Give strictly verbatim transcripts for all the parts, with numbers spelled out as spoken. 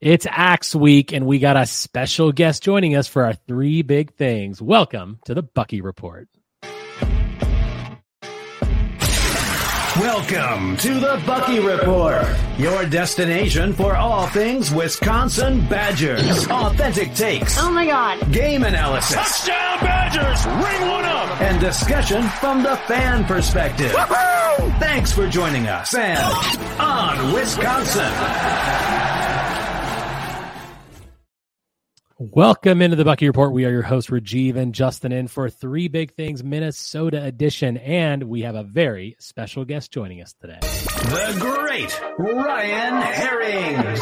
It's Axe Week, and we got a special guest joining us for our three big things. Welcome to the Bucky Report. Welcome to the Bucky Report, your destination for all things Wisconsin Badgers. Authentic takes. Oh, my God. Game analysis. Touchdown Badgers. Ring one up. And discussion from the fan perspective. Woo-hoo! Thanks for joining us. And on Wisconsin. Welcome into the Bucky Report. We are your hosts, Rajiv and Justin, in for Three Big Things Minnesota edition, and we have a very special guest joining us today. The great Ryan Harings.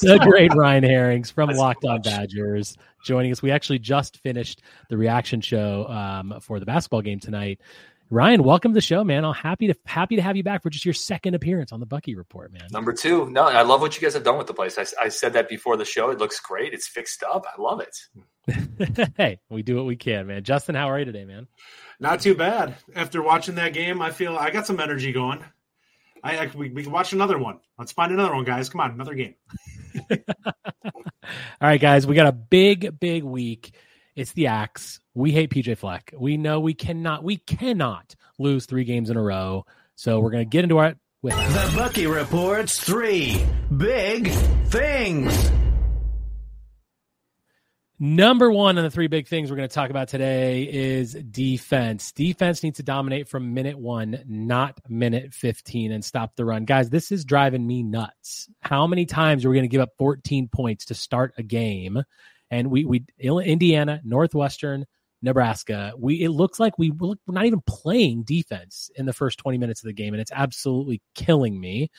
The great Ryan Harings from Locked On Badgers joining us. We actually just finished the reaction show um, for the basketball game tonight. Ryan, welcome to the show, man. I'm happy to happy to have you back for just your second appearance on the Bucky Report, man. Number two. No, I love what you guys have done with the place. I, I said that before the show. It looks great. It's fixed up. I love it. Hey, we do what we can, man. Justin, how are you today, man? Not too bad. After watching that game, I feel I got some energy going. I, I we, we can watch another one. Let's find another one, guys. Come on, another game. All right, guys. We got a big, big week. It's the Axe. We hate P J Fleck. We know we cannot, we cannot lose three games in a row. So we're going to get into our with the Bucky Report's three big things. Number one of the three big things we're going to talk about today is defense. Defense needs to dominate from minute one, not minute fifteen, and stop the run. Guys, this is driving me nuts. How many times are we going to give up fourteen points to start a game? And we, we, Indiana, Northwestern, Nebraska, we, it looks like we, we're not even playing defense in the first twenty minutes of the game. And it's absolutely killing me.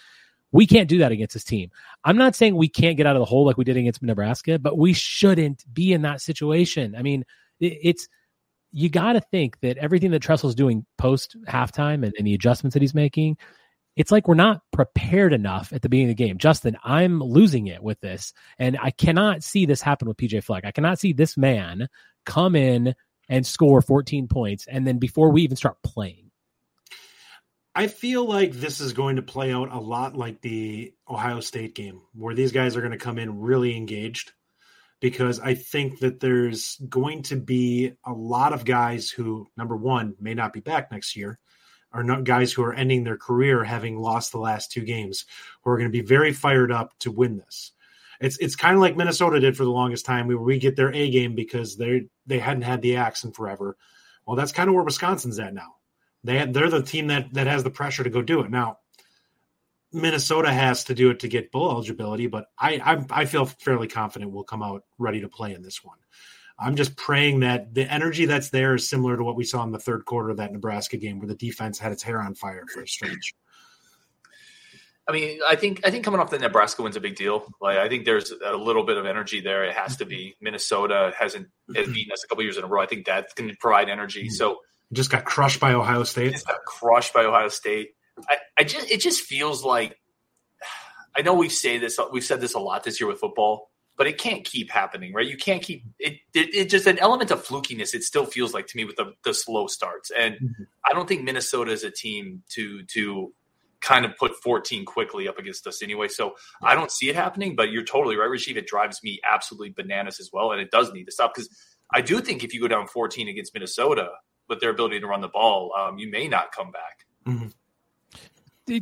We can't do that against this team. I'm not saying we can't get out of the hole like we did against Nebraska, but we shouldn't be in that situation. I mean, it, it's, you got to think that everything that Tressel's doing post halftime and, and the adjustments that he's making, it's like we're not prepared enough at the beginning of the game. Justin, I'm losing it with this, and I cannot see this happen with P J Fleck. I cannot see this man come in and score fourteen points, and then before we even start playing. I feel like this is going to play out a lot like the Ohio State game, where these guys are going to come in really engaged, because I think that there's going to be a lot of guys who, number one, may not be back next year, are not guys who are ending their career having lost the last two games, who are going to be very fired up to win this. It's it's kind of like Minnesota did for the longest time. We we get their A game because they they hadn't had the axe in forever. Well, that's kind of where Wisconsin's at now. They had, they're the team that that has the pressure to go do it now. Minnesota has to do it to get bowl eligibility, but I I, I feel fairly confident we'll come out ready to play in this one. I'm just praying that the energy that's there is similar to what we saw in the third quarter of that Nebraska game, where the defense had its hair on fire for a stretch. I mean, I think I think coming off the Nebraska win's a big deal. Like, I think there's a little bit of energy there. It has to be. Minnesota hasn't has beaten us a couple years in a row. I think that's going to provide energy. So just got crushed by Ohio State. Just got crushed by Ohio State. I, I just it just feels like I know we say this. We've said this a lot this year with football. But it can't keep happening, right? You can't keep it, it. It just an element of flukiness. It still feels like to me with the, the slow starts, and mm-hmm. I don't think Minnesota is a team to to kind of put fourteen quickly up against us anyway. So I don't see it happening. But you're totally right, Rasheed. It drives me absolutely bananas as well, and it does need to stop, because I do think if you go down fourteen against Minnesota with their ability to run the ball, um, you may not come back. Mm-hmm.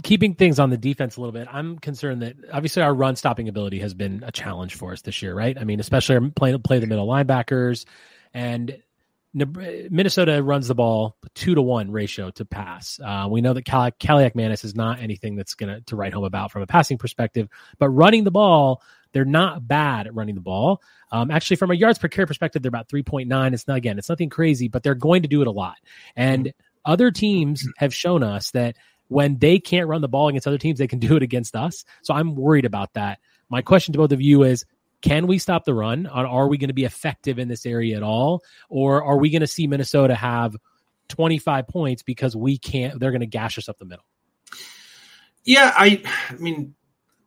Keeping things on the defense a little bit, I'm concerned that obviously our run stopping ability has been a challenge for us this year, right? I mean, especially our play, play the middle linebackers, and Minnesota runs the ball two to one ratio to pass. Uh, we know that Kali- Kaliakmanis is not anything that's going to to write home about from a passing perspective, but running the ball, they're not bad at running the ball. Um, actually, from a yards per carry perspective, they're about three point nine. It's not, again, it's nothing crazy, but they're going to do it a lot. And other teams have shown us that when they can't run the ball against other teams, they can do it against us. So I'm worried about that. My question to both of you is, can we stop the run? Are we going to be effective in this area at all? Or are we going to see Minnesota have twenty-five points because we can't, they're going to gash us up the middle? Yeah. I, I mean,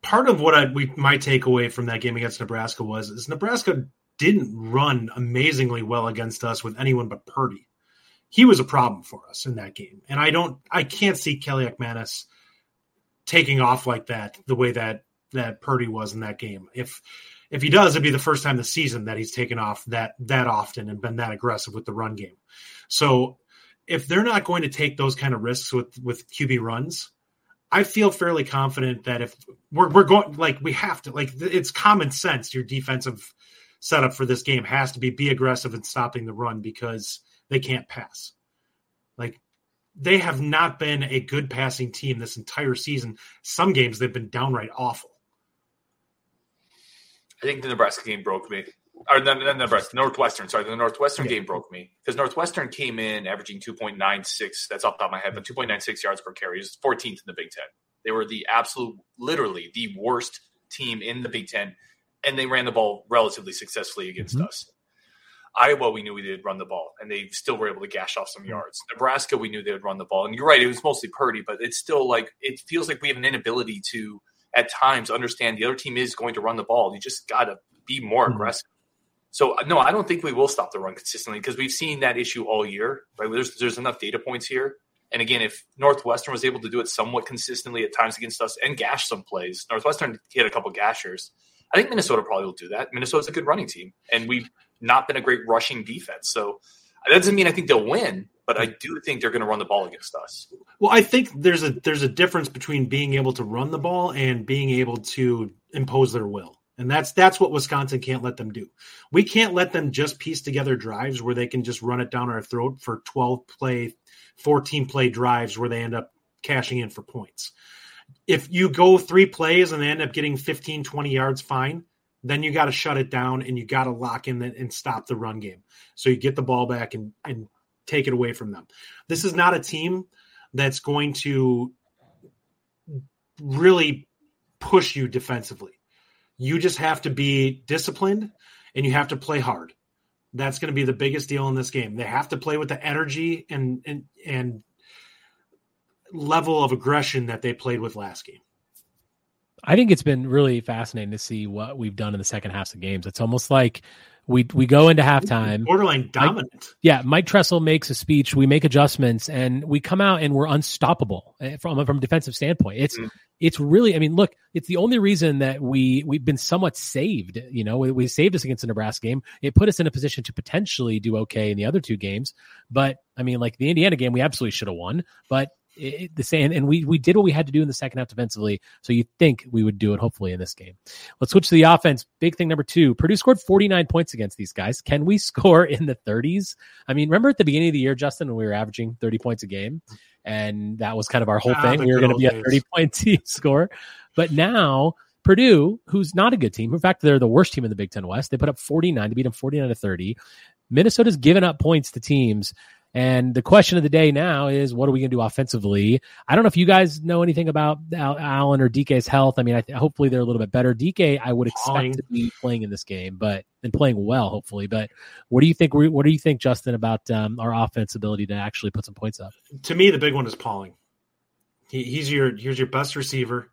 part of what I, we, my takeaway from that game against Nebraska was, is Nebraska didn't run amazingly well against us with anyone but Purdy. He was a problem for us in that game. And I don't, I can't see Kaliakmanis taking off like that, the way that, that Purdy was in that game. If if he does, it'd be the first time this season that he's taken off that that often and been that aggressive with the run game. So if they're not going to take those kind of risks with, with Q B runs, I feel fairly confident that if we're we're going, like we have to, like it's common sense. Your defensive setup for this game has to be be aggressive in stopping the run because they can't pass. Like they have not been a good passing team this entire season. Some games they've been downright awful. I think the Nebraska game broke me. Or the, the Nebraska, Northwestern, sorry, the Northwestern okay. game broke me because Northwestern came in averaging two point nine six. That's off the top of my head, but two point nine six yards per carry. It was fourteenth in the Big Ten. They were the absolute, literally the worst team in the Big Ten, and they ran the ball relatively successfully against mm-hmm. us. Iowa, we knew we did run the ball, and they still were able to gash off some yards. Nebraska, we knew they would run the ball. And you're right, it was mostly Purdy, but it's still like it feels like we have an inability to, at times, understand the other team is going to run the ball. You just got to be more mm-hmm. aggressive. So, no, I don't think we will stop the run consistently because we've seen that issue all year. Right? There's there's enough data points here. And, again, if Northwestern was able to do it somewhat consistently at times against us and gash some plays, Northwestern hit a couple gashers. I think Minnesota probably will do that. Minnesota's a good running team, and we've not been a great rushing defense. So that doesn't mean I think they'll win, but I do think they're going to run the ball against us. Well, I think there's a there's a difference between being able to run the ball and being able to impose their will. And that's that's what Wisconsin can't let them do. We can't let them just piece together drives where they can just run it down our throat for twelve-play, fourteen-play drives where they end up cashing in for points. If you go three plays and they end up getting fifteen, twenty yards, fine. Then you got to shut it down and you got to lock in and stop the run game. So you get the ball back and, and take it away from them. This is not a team that's going to really push you defensively. You just have to be disciplined and you have to play hard. That's going to be the biggest deal in this game. They have to play with the energy and and, and level of aggression that they played with last game. I think it's been really fascinating to see what we've done in the second halves of games. It's almost like we we go into halftime. Borderline dominant. Mike, yeah, Mike Tressel makes a speech. We make adjustments, and we come out and we're unstoppable from from a defensive standpoint. It's mm-hmm. it's really. I mean, look, it's the only reason that we we've been somewhat saved. You know, we, we saved us against the Nebraska game. It put us in a position to potentially do okay in the other two games. But I mean, like the Indiana game, we absolutely should have won. But It, the same, and we we did what we had to do in the second half defensively, so you think we would do it hopefully in this game. Let's switch to the offense. Big thing number two, Purdue scored forty-nine points against these guys. Can we score in the thirties? I mean, remember at the beginning of the year, Justin, when we were averaging thirty points a game, and that was kind of our whole ah, thing. We were going to be a thirty-point team score, but now Purdue, who's not a good team, in fact, they're the worst team in the Big Ten West, they put up forty-nine to beat them forty-nine to thirty. Minnesota's given up points to teams. And the question of the day now is, what are we going to do offensively? I don't know if you guys know anything about Al- Allen or D K's health. I mean, I th- hopefully they're a little bit better. D K, I would expect Pauling. to be playing in this game, but and playing well, hopefully. But what do you think? What do you think, Justin, about um, our offense ability to actually put some points up? To me, the big one is Pauling. He, he's your here's your best receiver,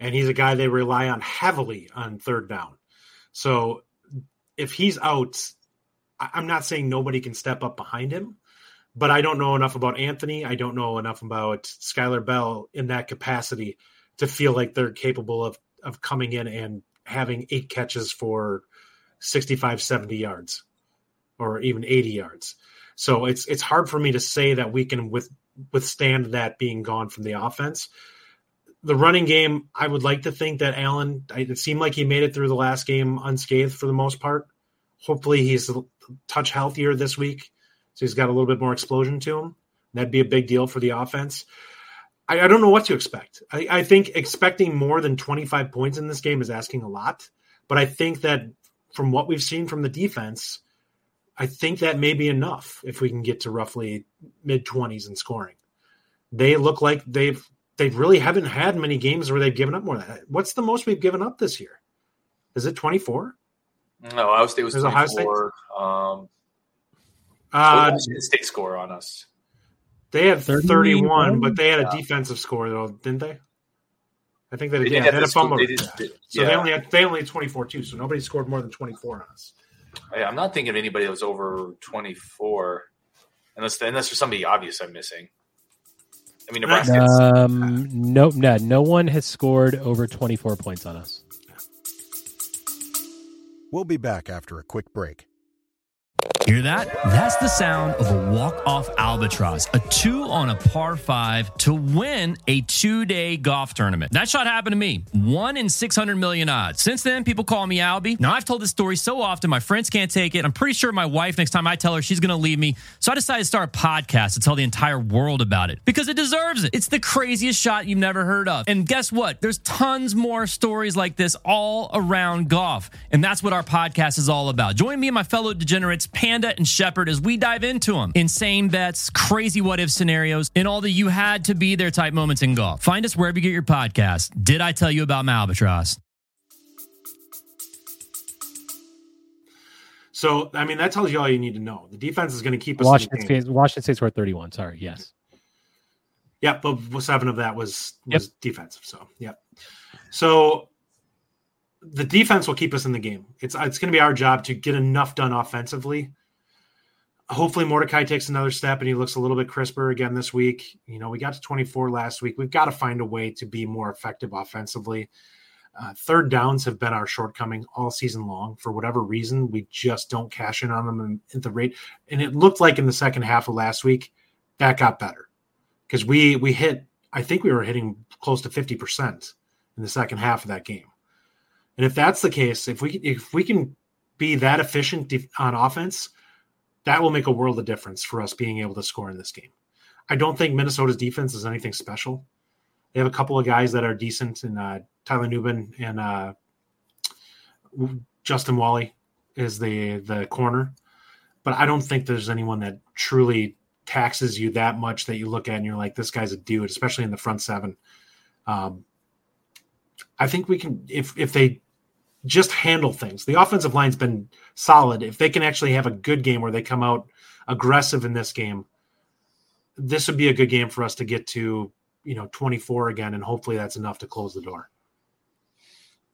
and he's a guy they rely on heavily on third down. So if he's out, I- I'm not saying nobody can step up behind him. But I don't know enough about Anthony. I don't know enough about Skylar Bell in that capacity to feel like they're capable of, of coming in and having eight catches for sixty-five, seventy yards or even eighty yards. So it's it's hard for me to say that we can with, withstand that being gone from the offense. The running game, I would like to think that Allen, it seemed like he made it through the last game unscathed for the most part. Hopefully he's a touch healthier this week. So he's got a little bit more explosion to him. That'd be a big deal for the offense. I, I don't know what to expect. I, I think expecting more than twenty-five points in this game is asking a lot. But I think that from what we've seen from the defense, I think that may be enough if we can get to roughly mid-twenties in scoring. They look like they've they really haven't had many games where they've given up more than that. What's the most we've given up this year? Is it twenty-four? No, Ohio State was twenty-four. Ohio State? Um Uh, so state score on us. They had thirty-one, but they had a yeah. defensive score though, didn't they? I think they did. They, yeah, they had a fumble. They did, did, so yeah. they only had they only had twenty-four too. So nobody scored more than twenty-four on us. Yeah, I'm not thinking of anybody that was over twenty-four, unless unless there's somebody obvious I'm missing. I mean, Nebraska's... Um, no, no, no one has scored over twenty-four points on us. We'll be back after a quick break. Hear that? That's the sound of a walk-off albatross, a two on a par five to win a two-day golf tournament. That shot happened to me, one in six hundred million odds. Since then, people call me Albie. Now, I've told this story so often, my friends can't take it. I'm pretty sure my wife, next time I tell her, she's going to leave me. So I decided to start a podcast to tell the entire world about it because it deserves it. It's the craziest shot you've never heard of. And guess what? There's tons more stories like this all around golf. And that's what our podcast is all about. Join me and my fellow degenerates, Panda and Shepard, as we dive into them. Insane bets, crazy what-if scenarios, and all the you-had-to-be-there type moments in golf. Find us wherever you get your podcast. Did I tell you about my albatross? So, I mean, that tells you all you need to know. The defense is going to keep us Washington in the game. State, Washington State scored thirty-one. Sorry, yes. Yeah, but seven of that was, was yep. defensive. So, yeah. So... the defense will keep us in the game. It's it's going to be our job to get enough done offensively. Hopefully Mordecai takes another step and he looks a little bit crisper again this week. You know, we got to twenty-four last week. We've got to find a way to be more effective offensively. Uh, third downs have been our shortcoming all season long. For whatever reason, we just don't cash in on them at the rate. And it looked like in the second half of last week, that got better. Because we we hit, I think we were hitting close to fifty percent in the second half of that game. And if that's the case, if we if we can be that efficient on offense, that will make a world of difference for us being able to score in this game. I don't think Minnesota's defense is anything special. They have a couple of guys that are decent, and uh, Tyler Newbin and uh, Justin Wally is the the corner. But I don't think there's anyone that truly taxes you that much that you look at and you're like, this guy's a dude, especially in the front seven. Um, I think we can, if if they just handle things. The offensive line's been solid. If they can actually have a good game where they come out aggressive in this game, this would be a good game for us to get to, you know, twenty-four again, and hopefully that's enough to close the door.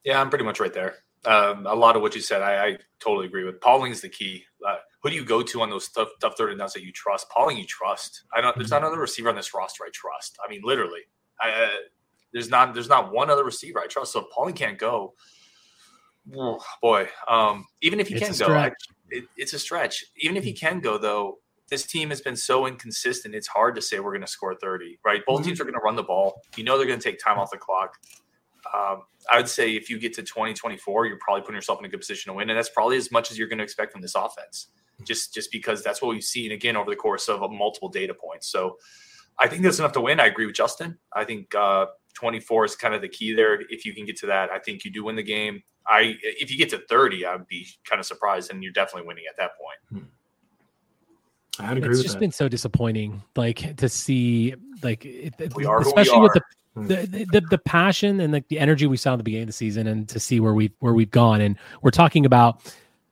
Yeah, I'm pretty much right there. Um, a lot of what you said, I, I totally agree with. Pauling's the key. Uh, who do you go to on those tough, tough third and downs that you trust? Pauling, you trust. I don't. There's not another receiver on this roster I trust. I mean, literally. I. Uh, There's not there's not one other receiver I trust. So if Pauling can't go, oh boy, um, even if he it's can go, I, it, it's a stretch. Even if he can go, though, this team has been so inconsistent. It's hard to say we're going to score thirty, right? Both mm-hmm. teams are going to run the ball. You know they're going to take time off the clock. Um, I would say if you get to twenty twenty-four, you're probably putting yourself in a good position to win, and that's probably as much as you're going to expect from this offense, just, just because that's what we've seen, again, over the course of multiple data points. So I think that's enough to win. I agree with Justin. I think uh, – twenty-four is kind of the key there. If you can get to that, I think you do win the game. I if you get to thirty, I'd be kind of surprised, and you're definitely winning at that point. I'd agree. It's with just that. Been so disappointing, like to see, like we are especially we are. with the, the the the passion and the, the energy we saw at the beginning of the season, and to see where we where we've gone, and we're talking about,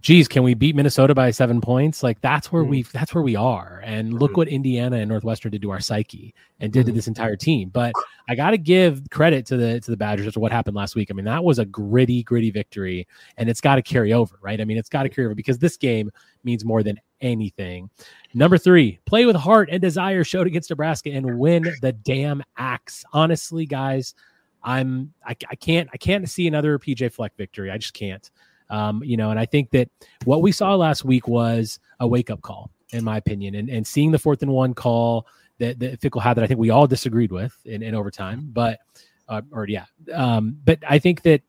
geez, can we beat Minnesota by seven points? Like that's where mm-hmm. we that's where we are. And look mm-hmm. what Indiana and Northwestern did to our psyche and did mm-hmm. to this entire team. But I got to give credit to the to the Badgers after what happened last week. I mean, that was a gritty, gritty victory, and it's got to carry over, right? I mean, it's got to carry over because this game means more than anything. Number three, play with heart and desire showed against Nebraska and win the damn axe. Honestly, guys, I'm I, I can't I can't see another P J Fleck victory. I just can't. Um, you know, and I think that what we saw last week was a wake up call, in my opinion, and, and seeing the fourth and one call that, that Fickell had that I think we all disagreed with in, in overtime, but, uh, or yeah. Um, but I think that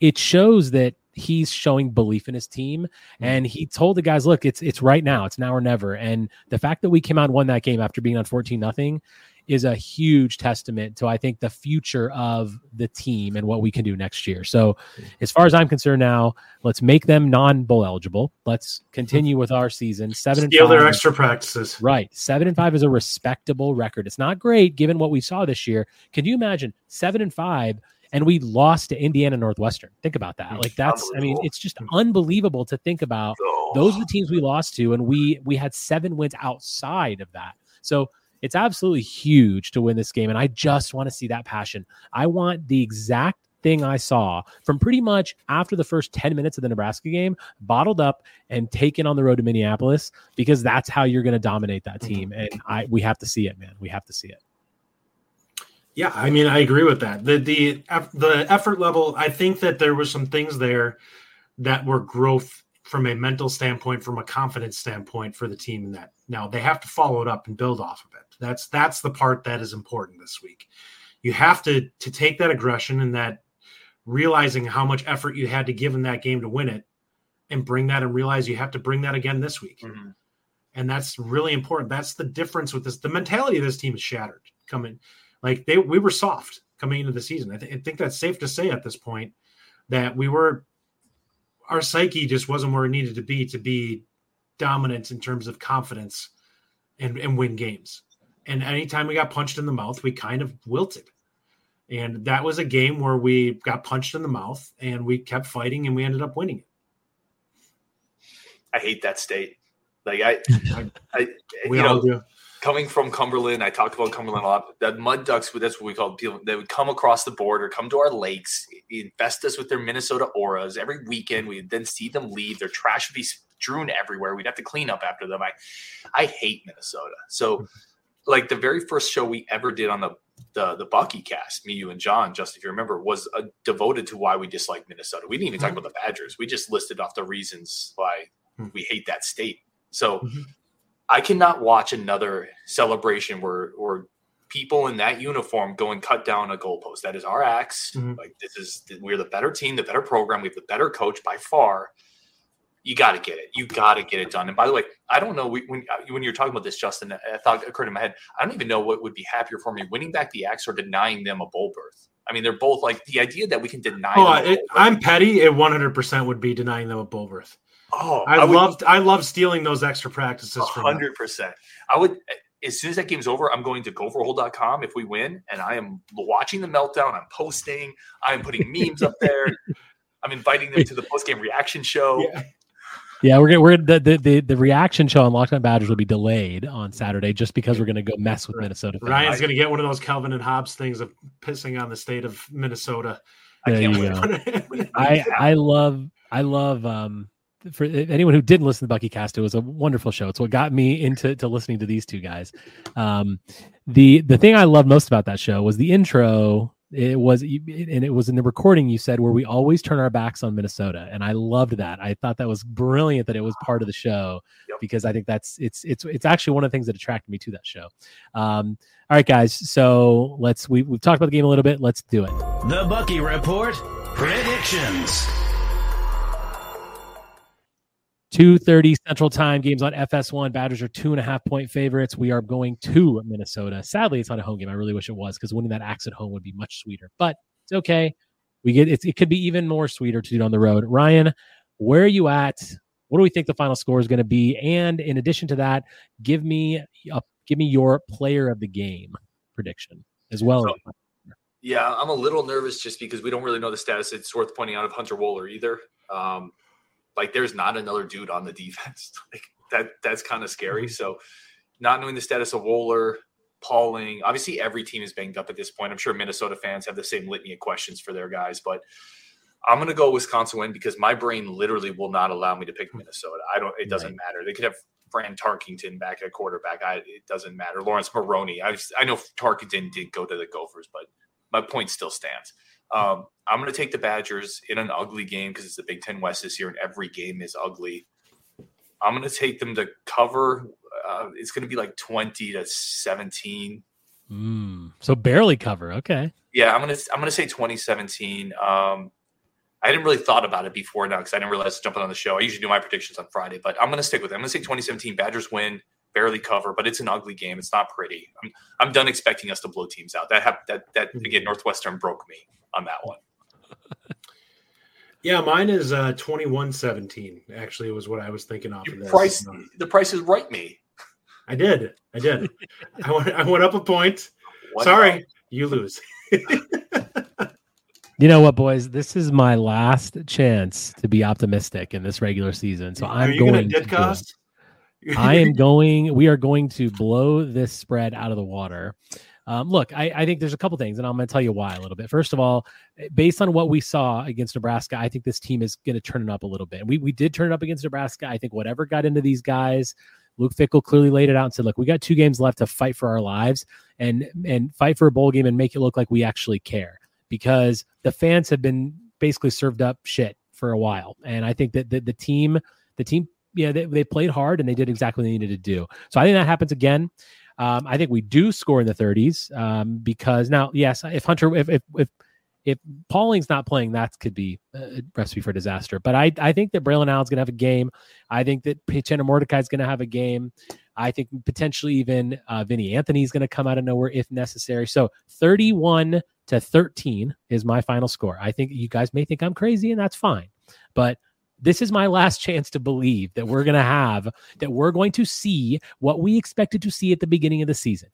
it shows that he's showing belief in his team, and he told the guys, look, it's, it's right now, it's now or never. And the fact that we came out and won that game after being on fourteen nothing is a huge testament to, I think, the future of the team and what we can do next year. So as far as I'm concerned now, let's make them non-bowl eligible. Let's continue with our season. Seven Steal and five. Their extra practices. Right. Seven and five is a respectable record. It's not great given what we saw this year. Can you imagine seven and five and we lost to Indiana Northwestern? Think about that. Like that's, I mean, it's just unbelievable to think about. Those are the teams we lost to, and we we had seven wins outside of that. So it's absolutely huge to win this game, and I just want to see that passion. I want the exact thing I saw from pretty much after the first ten minutes of the Nebraska game, bottled up and taken on the road to Minneapolis, because that's how you're going to dominate that team, and I we have to see it, man. We have to see it. Yeah, I mean, I agree with that. The the the effort level, I think that there were some things there that were growth from a mental standpoint, from a confidence standpoint for the team in that. Now, they have to follow it up and build off of it. That's that's the part that is important this week. You have to to take that aggression and that realizing how much effort you had to give in that game to win it and bring that and realize you have to bring that again this week. Mm-hmm. And that's really important. That's the difference with this. The mentality of this team is shattered coming. Like they, we were soft coming into the season. I, th- I think that's safe to say at this point that we were, our psyche just wasn't where it needed to be, to be dominant in terms of confidence and, and win games. And anytime we got punched in the mouth, we kind of wilted. And that was a game where we got punched in the mouth and we kept fighting and we ended up winning it. I hate that state. Like I, I, I we you all know, do. Coming from Cumberland, I talk about Cumberland a lot. That Mud Ducks, that's what we call people. They would come across the border, come to our lakes, infest us with their Minnesota auras. Every weekend, we'd then see them leave. Their trash would be strewn everywhere. We'd have to clean up after them. I, I hate Minnesota. So, like the very first show we ever did on the the, the Bucky cast, me, you, and John, just if you remember, was uh, devoted to why we dislike Minnesota. We didn't even talk about the Badgers. We just listed off the reasons why we hate that state. So mm-hmm. I cannot watch another celebration where, where people in that uniform go and cut down a goalpost. That is our axe. Mm-hmm. Like this is, we're the better team, the better program. We have the better coach by far. You got to get it. You got to get it done. And by the way, I don't know we, when, when you're talking about this, Justin, I thought occurred in my head, I don't even know what would be happier for me, winning back the axe or denying them a bowl berth. I mean, they're both like the idea that we can deny. Oh, them it, I'm petty. It one hundred percent would be denying them a bowl berth. Oh, I, I would, loved I love stealing those extra practices. one hundred percent. I would, as soon as that game's over, I'm going to go for hole dot com if we win, and I am watching the meltdown. I'm posting. I'm putting memes up there. I'm inviting them to the post-game reaction show. Yeah, yeah we're gonna, we're the, the the the reaction show on Locked On Badgers will be delayed on Saturday just because we're going to go mess with Minnesota. Ryan's going to get one of those Calvin and Hobbes things of pissing on the state of Minnesota. There I can't wait. I I love I love. Um, For anyone who didn't listen to Bucky Cast, it was a wonderful show. It's what got me into to listening to these two guys. Um, the the thing I loved most about that show was the intro. It was and it was in the recording you said where we always turn our backs on Minnesota, and I loved that. I thought that was brilliant that it was part of the show yep. because I think that's it's it's it's actually one of the things that attracted me to that show. Um, all right, guys, so let's we we've talked about the game a little bit. Let's do it. The Bucky Report predictions. two thirty Central Time, games on F S one. Badgers are two and a half point favorites. We are going to Minnesota. Sadly, it's not a home game. I really wish it was because winning that axe at home would be much sweeter, but it's okay. We get it, it could be even more sweeter to do it on the road. Ryan, where are you at? What do we think the final score is going to be? And in addition to that, give me a, give me your player of the game prediction as well. So, yeah, I'm a little nervous just because we don't really know the status. It's worth pointing out of Hunter Wohler either. Um, Like there's not another dude on the defense. Like that that's kind of scary. So not knowing the status of Wohler, Pauling, obviously every team is banged up at this point. I'm sure Minnesota fans have the same litany of questions for their guys, but I'm going to go Wisconsin win because my brain literally will not allow me to pick Minnesota. I don't, it doesn't right. matter. They could have Fran Tarkington back at quarterback. I, it doesn't matter. Lawrence Maroney. I I know Tarkington didn't go to the Gophers, but my point still stands. Um, I'm going to take the Badgers in an ugly game because it's the Big Ten West this year and every game is ugly. I'm going to take them to cover. Uh, it's going to be like twenty to seventeen. Mm, so barely cover. Okay. Yeah. I'm going to, I'm going to say twenty seventeen. Um, I didn't really thought about it before now because I didn't realize jumping on the show. I usually do my predictions on Friday, but I'm going to stick with it. I'm going to say twenty seventeen Badgers win, barely cover, but it's an ugly game. It's not pretty. I'm, I'm done expecting us to blow teams out. That ha- that, that again, Northwestern broke me on that one. Yeah, mine is uh, twenty-one seventeen, actually, was what I was thinking off of that. Price, the price is right me. I did. I did. I, went, I went up a point. One Sorry, point. You lose. You know what, boys? This is my last chance to be optimistic in this regular season. So I'm going to cost? I am going. We are going to blow this spread out of the water. Um, look, I, I think there's a couple things, and I'm going to tell you why a little bit. First of all, based on what we saw against Nebraska, I think this team is going to turn it up a little bit. We we did turn it up against Nebraska. I think whatever got into these guys Luke Fickell clearly laid it out and said, look, we got two games left to fight for our lives and and fight for a bowl game and make it look like we actually care, because the fans have been basically served up shit for a while. And I think that the, the team, the team, yeah, they, they played hard and they did exactly what they needed to do. So I think that happens again. Um, I think we do score in the thirties um, because now, yes, if Hunter, if, if, if, if Pauling's not playing, that could be a recipe for disaster. But I, I think that Braylon Allen's going to have a game. I think that Tanner Mordecai is going to have a game. I think potentially even uh, Vinny Anthony is going to come out of nowhere if necessary. So thirty-one to thirteen is my final score. I think you guys may think I'm crazy, and that's fine. But this is my last chance to believe that we're going to have, that we're going to see what we expected to see at the beginning of the season.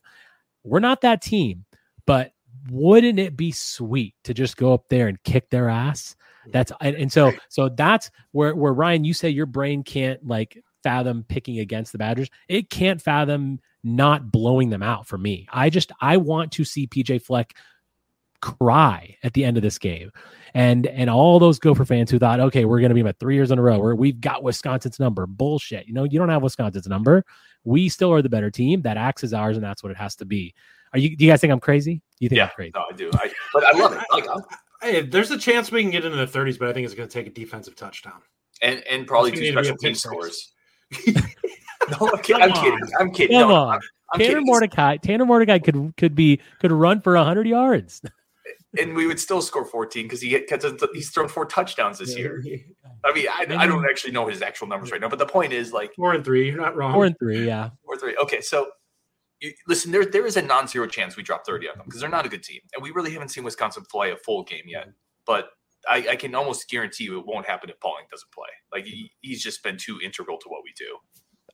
We're not that team, but wouldn't it be sweet to just go up there and kick their ass? That's, and, and so, so that's where, where Ryan, you say your brain can't like fathom picking against the Badgers. It can't fathom not blowing them out for me. I just, I want to see P J Fleck cry at the end of this game. And, and all those Gopher fans who thought, okay, we're going to be about three years in a row where we've got Wisconsin's number. Bullshit. You know, you don't have Wisconsin's number. We still are the better team. That axe is ours. And that's what it has to be. Are you, do you guys think I'm crazy? You think yeah, I'm crazy? No, I do. I, but I love it. Like, I, I, there's a chance we can get into the thirties, but I think it's going to take a defensive touchdown. And and probably two special team scores. No, I'm kidding. I'm kidding. I'm kidding. Come no, on. I'm, I'm Tanner kidding. Mordecai. Tanner Mordecai could could be could run for one hundred yards. And we would still score fourteen because he he's thrown four touchdowns this year. I mean, I, I don't actually know his actual numbers right now, but the point is like four and three. You're not wrong. Four and three. Yeah. Four and three. Okay, so. Listen, there there is a non-zero chance we drop thirty on them because they're not a good team. And we really haven't seen Wisconsin play a full game yet. But I, I can almost guarantee you it won't happen if Pauling doesn't play. Like, he, he's just been too integral to what we do.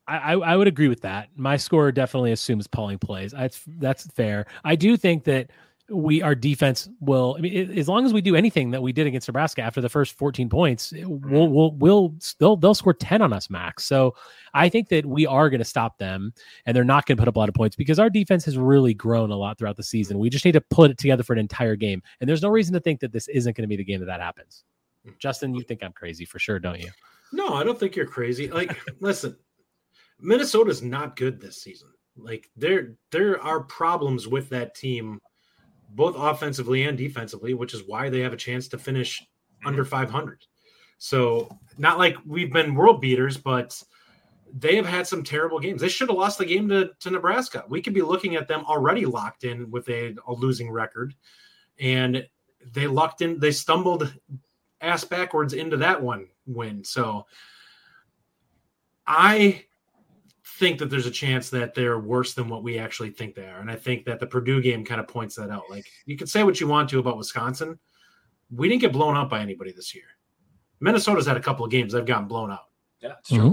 I, I would agree with that. My score definitely assumes Pauling plays. That's, that's fair. I do think that we our defense will – I mean, it, as long as we do anything that we did against Nebraska after the first fourteen points, we'll, we'll, we'll they'll, they'll score ten on us, max. So I think that we are going to stop them, and they're not going to put up a lot of points because our defense has really grown a lot throughout the season. We just need to put it together for an entire game, and there's no reason to think that this isn't going to be the game that that happens. Justin, you think I'm crazy for sure, don't you? No, I don't think you're crazy. Like, listen, Minnesota's not good this season. Like, there there are problems with that team – both offensively and defensively, which is why they have a chance to finish under five hundred. So not like we've been world beaters, but they have had some terrible games. They should have lost the game to, to Nebraska. We could be looking at them already locked in with a, a losing record, and they lucked in, they stumbled ass backwards into that one win. So I think that there's a chance that they're worse than what we actually think they are. And I think that the Purdue game kind of points that out. Like, you can say what you want to about Wisconsin. We didn't get blown out by anybody this year. Minnesota's had a couple of games they've gotten blown out. Yeah, that's true. Mm-hmm.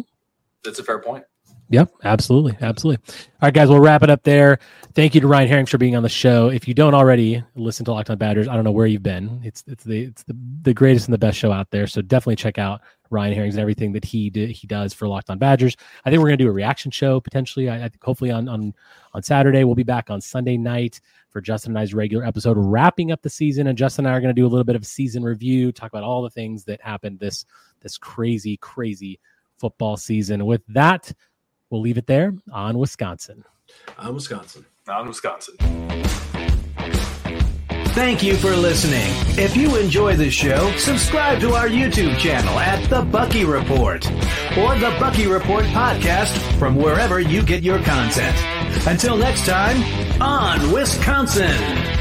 That's a fair point. Yep, absolutely. Absolutely. All right, guys, we'll wrap it up there. Thank you to Ryan Harings for being on the show. If you don't already listen to Locked On Badgers, I don't know where you've been. It's it's the it's the, the greatest and the best show out there. So definitely check out Ryan Harings and everything that he did, he does for Locked On Badgers. I think we're going to do a reaction show potentially. I, I think hopefully on, on, on Saturday. We'll be back on Sunday night for Justin and I's regular episode wrapping up the season. And Justin and I are going to do a little bit of season review, talk about all the things that happened this this crazy, crazy football season. With that, we'll leave it there on Wisconsin. On Wisconsin. On Wisconsin. Thank you for listening. If you enjoy the show, subscribe to our YouTube channel at The Bucky Report or The Bucky Report Podcast from wherever you get your content. Until next time, on Wisconsin.